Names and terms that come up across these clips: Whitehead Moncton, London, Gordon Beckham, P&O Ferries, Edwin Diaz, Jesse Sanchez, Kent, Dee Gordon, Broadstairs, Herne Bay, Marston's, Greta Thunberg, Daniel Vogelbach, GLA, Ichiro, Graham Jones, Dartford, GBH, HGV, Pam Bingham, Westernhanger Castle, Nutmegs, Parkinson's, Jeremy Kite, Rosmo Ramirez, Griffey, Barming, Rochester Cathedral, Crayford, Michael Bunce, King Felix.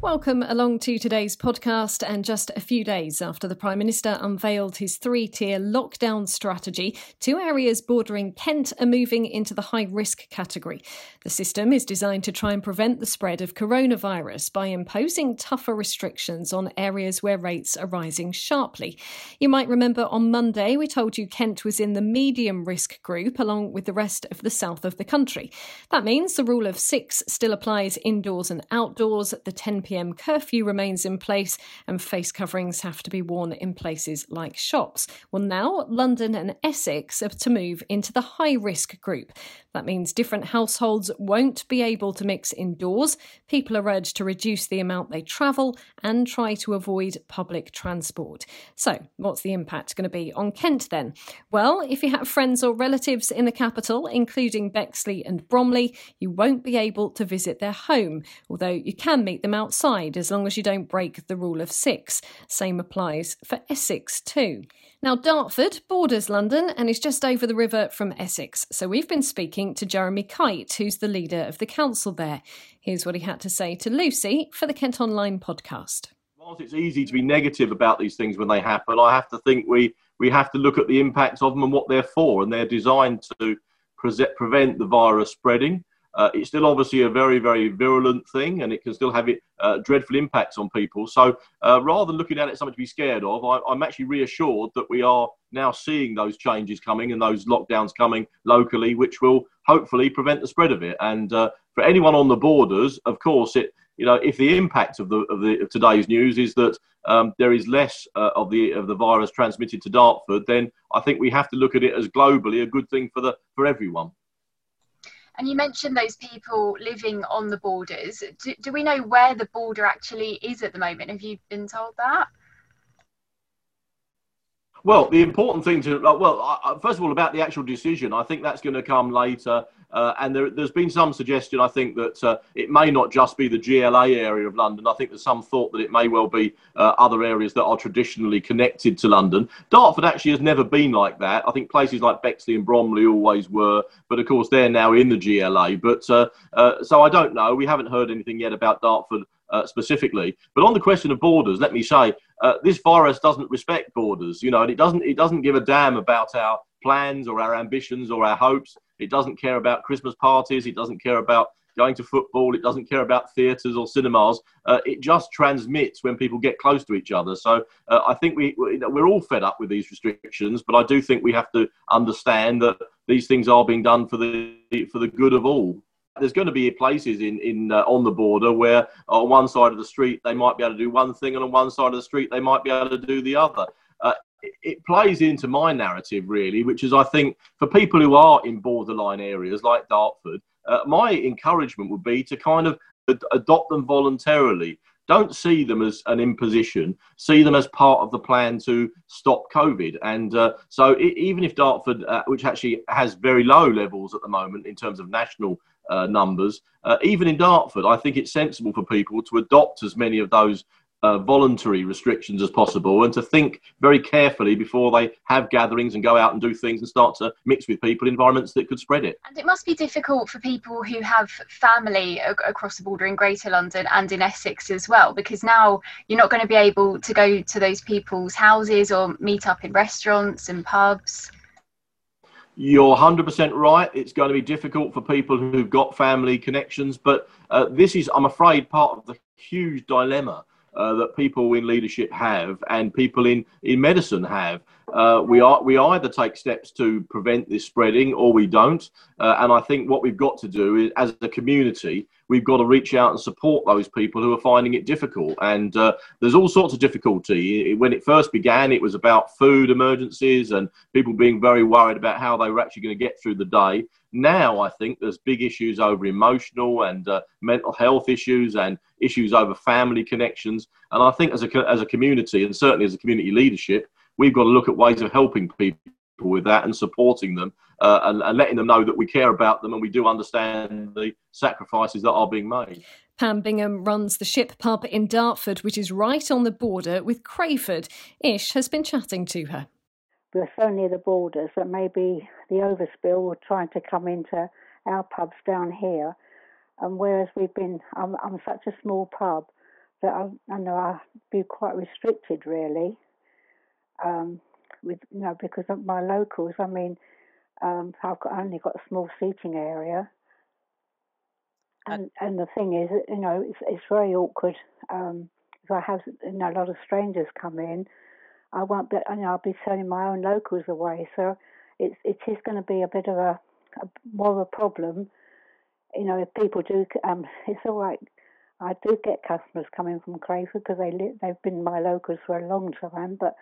Welcome along to today's podcast, and just a few days after the Prime Minister unveiled his three-tier lockdown strategy, two areas bordering Kent are moving into the high-risk category. The system is designed to try and prevent the spread of coronavirus by imposing tougher restrictions on areas where rates are rising sharply. You might remember on Monday we told you Kent was in the medium risk group along with the rest of the south of the country. That means the rule of six still applies indoors and outdoors, the 10 p.m. curfew remains in place, and face coverings have to be worn in places like shops. Well, now London and Essex are to move into the high-risk group. That means different households won't be able to mix indoors. People are urged to reduce the amount they travel and try to avoid public transport. So, what's the impact going to be on Kent then? Well, if you have friends or relatives in the capital, including Bexley and Bromley, you won't be able to visit their home, although you can meet them outside, as long as you don't break the rule of six. Same applies for Essex too. Now, Dartford borders London and is just over the river from Essex, so we've been speaking to Jeremy Kite, who's the leader of the council there. Here's what he had to say to Lucy for the Kent Online podcast. Whilst it's easy to be negative about these things when they happen, I have to think we have to look at the impacts of them and what they're for, and they're designed to prevent the virus spreading. It's still obviously a very, very virulent thing, and it can still have dreadful impacts on people. So rather than looking at it as something to be scared of, I'm actually reassured that we are now seeing those changes coming and those lockdowns coming locally, which will hopefully prevent the spread of it. And for anyone on the borders, of course, if the impact of today's news is that there is less of the virus transmitted to Dartford, then I think we have to look at it as globally a good thing for everyone. And you mentioned those people living on the borders. Do we know where the border actually is at the moment? Have you been told that? Well, the important thing first of all, about the actual decision, I think that's going to come later. And there's been some suggestion, I think, that it may not just be the GLA area of London. I think there's some thought that it may well be other areas that are traditionally connected to London. Dartford actually has never been like that. I think places like Bexley and Bromley always were, but of course they're now in the GLA. But so I don't know. We haven't heard anything yet about Dartford specifically. But on the question of borders, let me say, this virus doesn't respect borders, and it doesn't give a damn about our plans or our ambitions or our hopes. It doesn't care about Christmas parties. It doesn't care about going to football. It doesn't care about theatres or cinemas. It just transmits when people get close to each other. So I think we're all fed up with these restrictions, but I do think we have to understand that these things are being done for the good of all. There's going to be places in on the border where on one side of the street they might be able to do one thing and on one side of the street they might be able to do the other. It plays into my narrative, really, which is, I think, for people who are in borderline areas like Dartford, my encouragement would be to kind of adopt them voluntarily. Don't see them as an imposition. See them as part of the plan to stop COVID. And so even if Dartford, which actually has very low levels at the moment in terms of national numbers, even in Dartford, I think it's sensible for people to adopt as many of those voluntary restrictions as possible, and to think very carefully before they have gatherings and go out and do things and start to mix with people in environments that could spread it. And it must be difficult for people who have family across the border in Greater London and in Essex as well, because now you're not going to be able to go to those people's houses or meet up in restaurants and pubs. You're 100% right. It's going to be difficult for people who've got family connections, but this is, I'm afraid, part of the huge dilemma that people in leadership have and people in medicine have. We either take steps to prevent this spreading or we don't. And I think what we've got to do is, as a community, we've got to reach out and support those people who are finding it difficult. And there's all sorts of difficulty. When it first began, it was about food emergencies and people being very worried about how they were actually going to get through the day. Now, I think there's big issues over emotional and mental health issues and issues over family connections. And I think as a community, and certainly as a community leadership, we've got to look at ways of helping people with that and supporting them and letting them know that we care about them and we do understand the sacrifices that are being made. Pam Bingham runs the Ship pub in Dartford, which is right on the border with Crayford. Ish has been chatting to her. we were so near the borders that maybe the overspill were trying to come into our pubs down here. And whereas we've been, I'm such a small pub that I know I'd be quite restricted, really, with, you know, because of my locals. I mean, I've only got a small seating area. And the thing is, you know, it's very awkward. If I have, you know, a lot of strangers come in, I won't be, you know, I'll be turning my own locals away. So it is going to be a bit of a more of a problem. You know, if people do, it's all right. I do get customers coming from Crayford because they've been my locals for a long time. But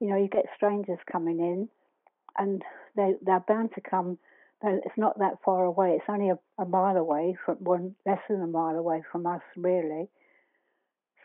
you know, you get strangers coming in, and they're bound to come. It's not that far away. It's only a mile away from one, less than a mile away from us, really.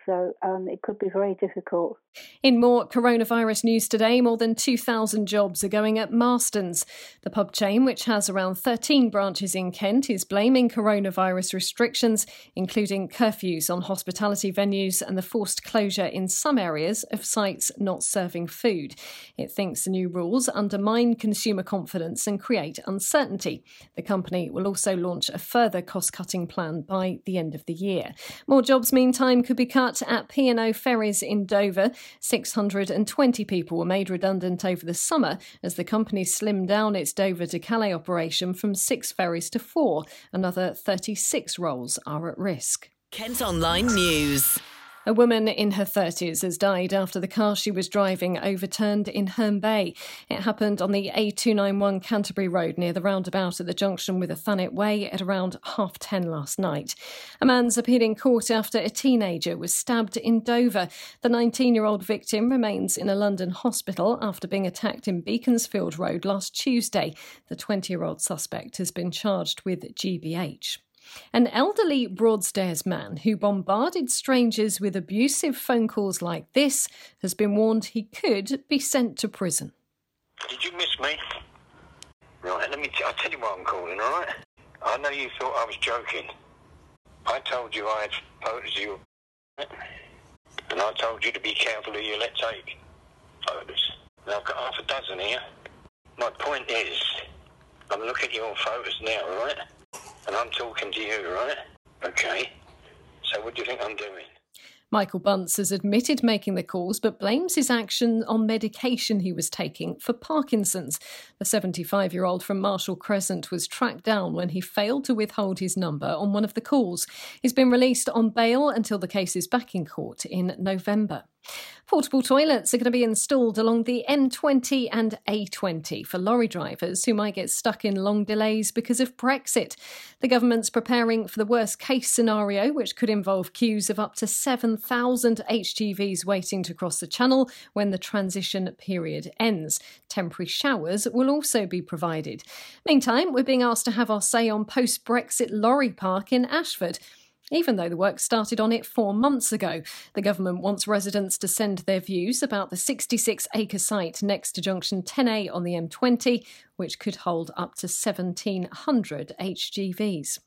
So it could be very difficult. In more coronavirus news today, more than 2,000 jobs are going at Marston's. The pub chain, which has around 13 branches in Kent, is blaming coronavirus restrictions, including curfews on hospitality venues and the forced closure in some areas of sites not serving food. It thinks the new rules undermine consumer confidence and create uncertainty. The company will also launch a further cost-cutting plan by the end of the year. More jobs, meantime, could be cut at P&O Ferries in Dover. 620 people were made redundant over the summer as the company slimmed down its Dover to Calais operation from 6 ferries to 4. Another 36 roles are at risk. Kent Online News. A woman in her 30s has died after the car she was driving overturned in Herne Bay. It happened on the A291 Canterbury Road near the roundabout at the junction with the Thanet Way at around 10:30 last night. A man's appeared in court after a teenager was stabbed in Dover. The 19-year-old victim remains in a London hospital after being attacked in Beaconsfield Road last Tuesday. The 20-year-old suspect has been charged with GBH. An elderly Broadstairs man who bombarded strangers with abusive phone calls like this has been warned he could be sent to prison. Did you miss me? Right, I'll tell you why I'm calling, all right? I know you thought I was joking. I told you I had photos of you, and I told you to be careful who you let take photos. Now, I've got 6 here. My point is, I'm looking at your photos now, all right? And I'm talking to you, right? OK. So what do you think I'm doing? Michael Bunce has admitted making the calls but blames his action on medication he was taking for Parkinson's. The 75-year-old from Marshall Crescent was tracked down when he failed to withhold his number on one of the calls. He's been released on bail until the case is back in court in November. Portable toilets are going to be installed along the M20 and A20 for lorry drivers who might get stuck in long delays because of Brexit. The government's preparing for the worst-case scenario, which could involve queues of up to 7,000 HGVs waiting to cross the channel when the transition period ends. Temporary showers will also be provided. Meantime, we're being asked to have our say on post-Brexit lorry park in Ashford, even though the work started on it 4 months ago. The government wants residents to send their views about the 66-acre site next to junction 10A on the M20, which could hold up to 1,700 HGVs.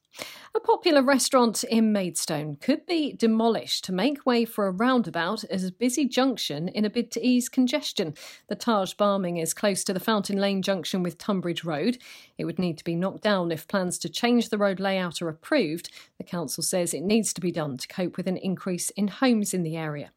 A popular restaurant in Maidstone could be demolished to make way for a roundabout as a busy junction in a bid to ease congestion. The Taj Barming is close to the Fountain Lane junction with Tunbridge Road. It would need to be knocked down if plans to change the road layout are approved. The council says it needs to be done to cope with an increase in homes in the area.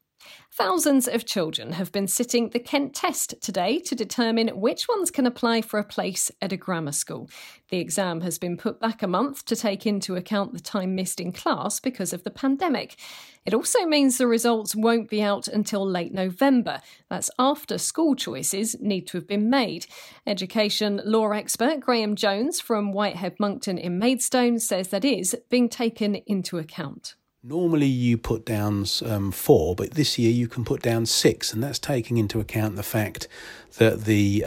Thousands of children have been sitting the Kent test today to determine which ones can apply for a place at a grammar school. The exam has been put back a month to take into account the time missed in class because of the pandemic. It also means the results won't be out until late November. That's after school choices need to have been made. Education law expert Graham Jones from Whitehead Moncton in Maidstone says that is being taken into account. Normally you put down 4, but this year you can put down 6, and that's taking into account the fact that the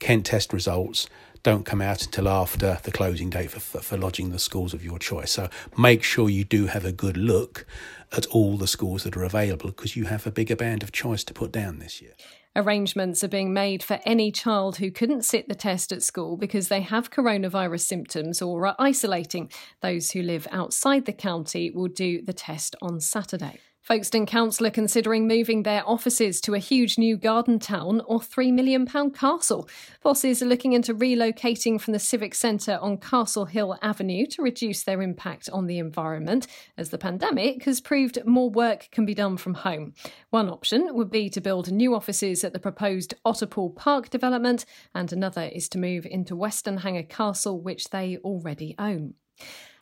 Kent test results don't come out until after the closing date for lodging the schools of your choice. So make sure you do have a good look at all the schools that are available, because you have a bigger band of choice to put down this year. Arrangements are being made for any child who couldn't sit the test at school because they have coronavirus symptoms or are isolating. Those who live outside the county will do the test on Saturday. Folkestone Council are considering moving their offices to a huge new garden town or £3 million castle. Bosses are looking into relocating from the Civic Centre on Castle Hill Avenue to reduce their impact on the environment, as the pandemic has proved more work can be done from home. One option would be to build new offices at the proposed Otterpool Park development, and another is to move into Westernhanger Castle, which they already own.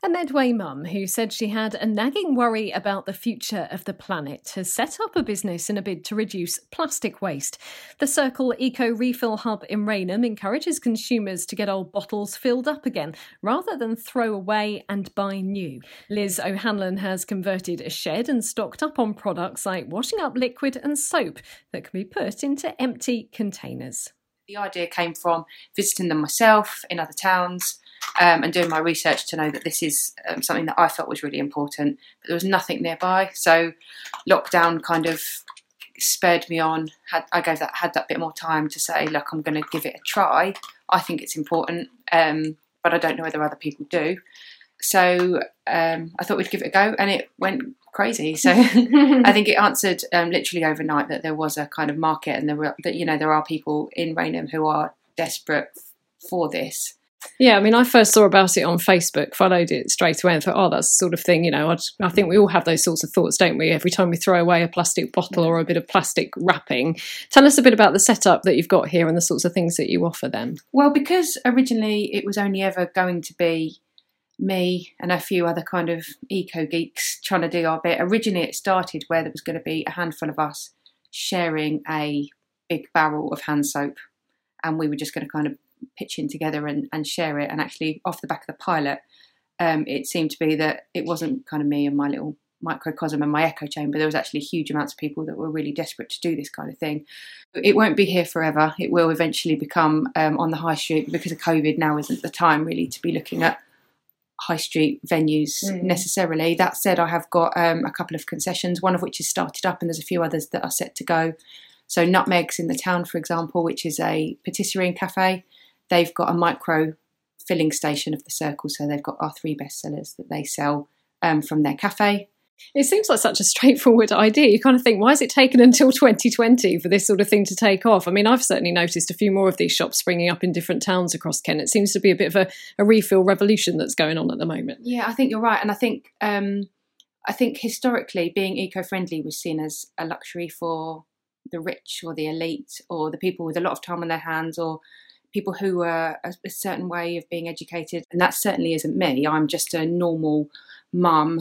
A Medway mum who said she had a nagging worry about the future of the planet has set up a business in a bid to reduce plastic waste. The Circle Eco Refill Hub in Rainham encourages consumers to get old bottles filled up again rather than throw away and buy new. Liz O'Hanlon has converted a shed and stocked up on products like washing up liquid and soap that can be put into empty containers. The idea came from visiting them myself in other towns. And doing my research to know that this is something that I felt was really important, but there was nothing nearby. So lockdown kind of spurred me on. I had that bit more time to say, look, I'm going to give it a try. I think it's important, but I don't know whether other people do. So I thought we'd give it a go, and it went crazy. So I think it answered literally overnight that there was a kind of market, and there are people in Rainham who are desperate for this. Yeah, I mean, I first saw about it on Facebook, followed it straight away and thought, oh, that's the sort of thing, you know, I think we all have those sorts of thoughts, don't we? Every time we throw away a plastic bottle or a bit of plastic wrapping. Tell us a bit about the setup that you've got here and the sorts of things that you offer then. Well, because originally it was only ever going to be me and a few other kind of eco-geeks trying to do our bit. Originally it started where there was going to be a handful of us sharing a big barrel of hand soap, and we were just going to kind of pitching together and share it, and actually off the back of the pilot it seemed to be that it wasn't kind of me and my little microcosm and my echo chamber. There was actually huge amounts of people that were really desperate to do this kind of thing. It won't be here forever. It will eventually become on the high street, because of COVID now isn't the time really to be looking at high street venues necessarily. That said, I have got a couple of concessions, one of which has started up and there's a few others that are set to go. So Nutmegs in the town, for example, which is a patisserie and cafe, they've got a micro filling station of the Circle, so they've got our 3 bestsellers that they sell from their cafe. It seems like such a straightforward idea. You kind of think, why is it taken until 2020 for this sort of thing to take off? I mean, I've certainly noticed a few more of these shops springing up in different towns across Kent. It seems to be a bit of a refill revolution that's going on at the moment. Yeah, I think you're right. And I think historically being eco-friendly was seen as a luxury for the rich or the elite or the people with a lot of time on their hands or people who are a certain way of being educated. And that certainly isn't me. I'm just a normal mum.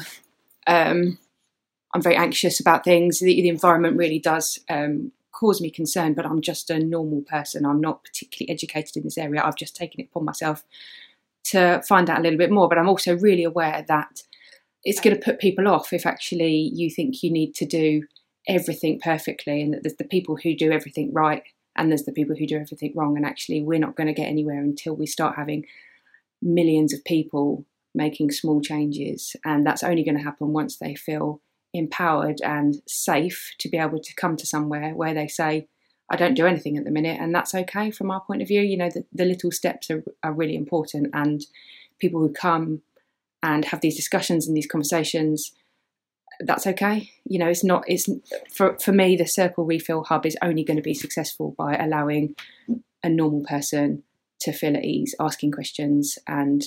I'm very anxious about things. The environment really does cause me concern, but I'm just a normal person. I'm not particularly educated in this area. I've just taken it upon myself to find out a little bit more. But I'm also really aware that it's going to put people off if actually you think you need to do everything perfectly, and that there's the people who do everything right and there's the people who do everything wrong, and actually we're not going to get anywhere until we start having millions of people making small changes. And that's only going to happen once they feel empowered and safe to be able to come to somewhere where they say, I don't do anything at the minute, and that's okay from our point of view. You know, the little steps are really important, and people who come and have these discussions and these conversations, that's okay. You know, it's for me, the Circle Refill Hub is only going to be successful by allowing a normal person to feel at ease asking questions and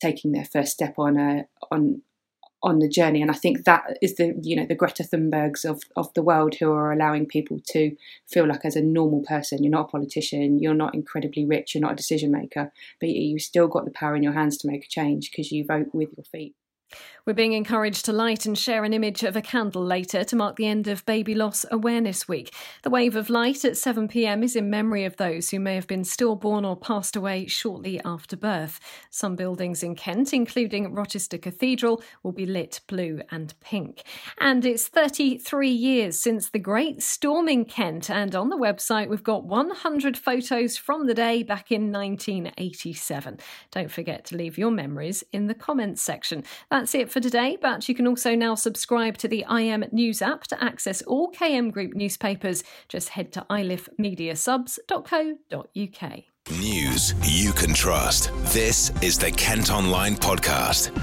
taking their first step on the journey. And I think that is the Greta Thunbergs of the world, who are allowing people to feel like, as a normal person, you're not a politician, you're not incredibly rich, you're not a decision maker, but you've still got the power in your hands to make a change because you vote with your feet. We're being encouraged to light and share an image of a candle later to mark the end of Baby Loss Awareness Week. The wave of light at 7pm is in memory of those who may have been stillborn or passed away shortly after birth. Some buildings in Kent, including Rochester Cathedral, will be lit blue and pink. And it's 33 years since the Great Storm in Kent, and on the website we've got 100 photos from the day back in 1987. Don't forget to leave your memories in the comments section. That's it for today, but you can also now subscribe to the IM News app to access all KM Group newspapers. Just head to ilifmediasubs.co.uk. News you can trust. This is the Kent Online Podcast.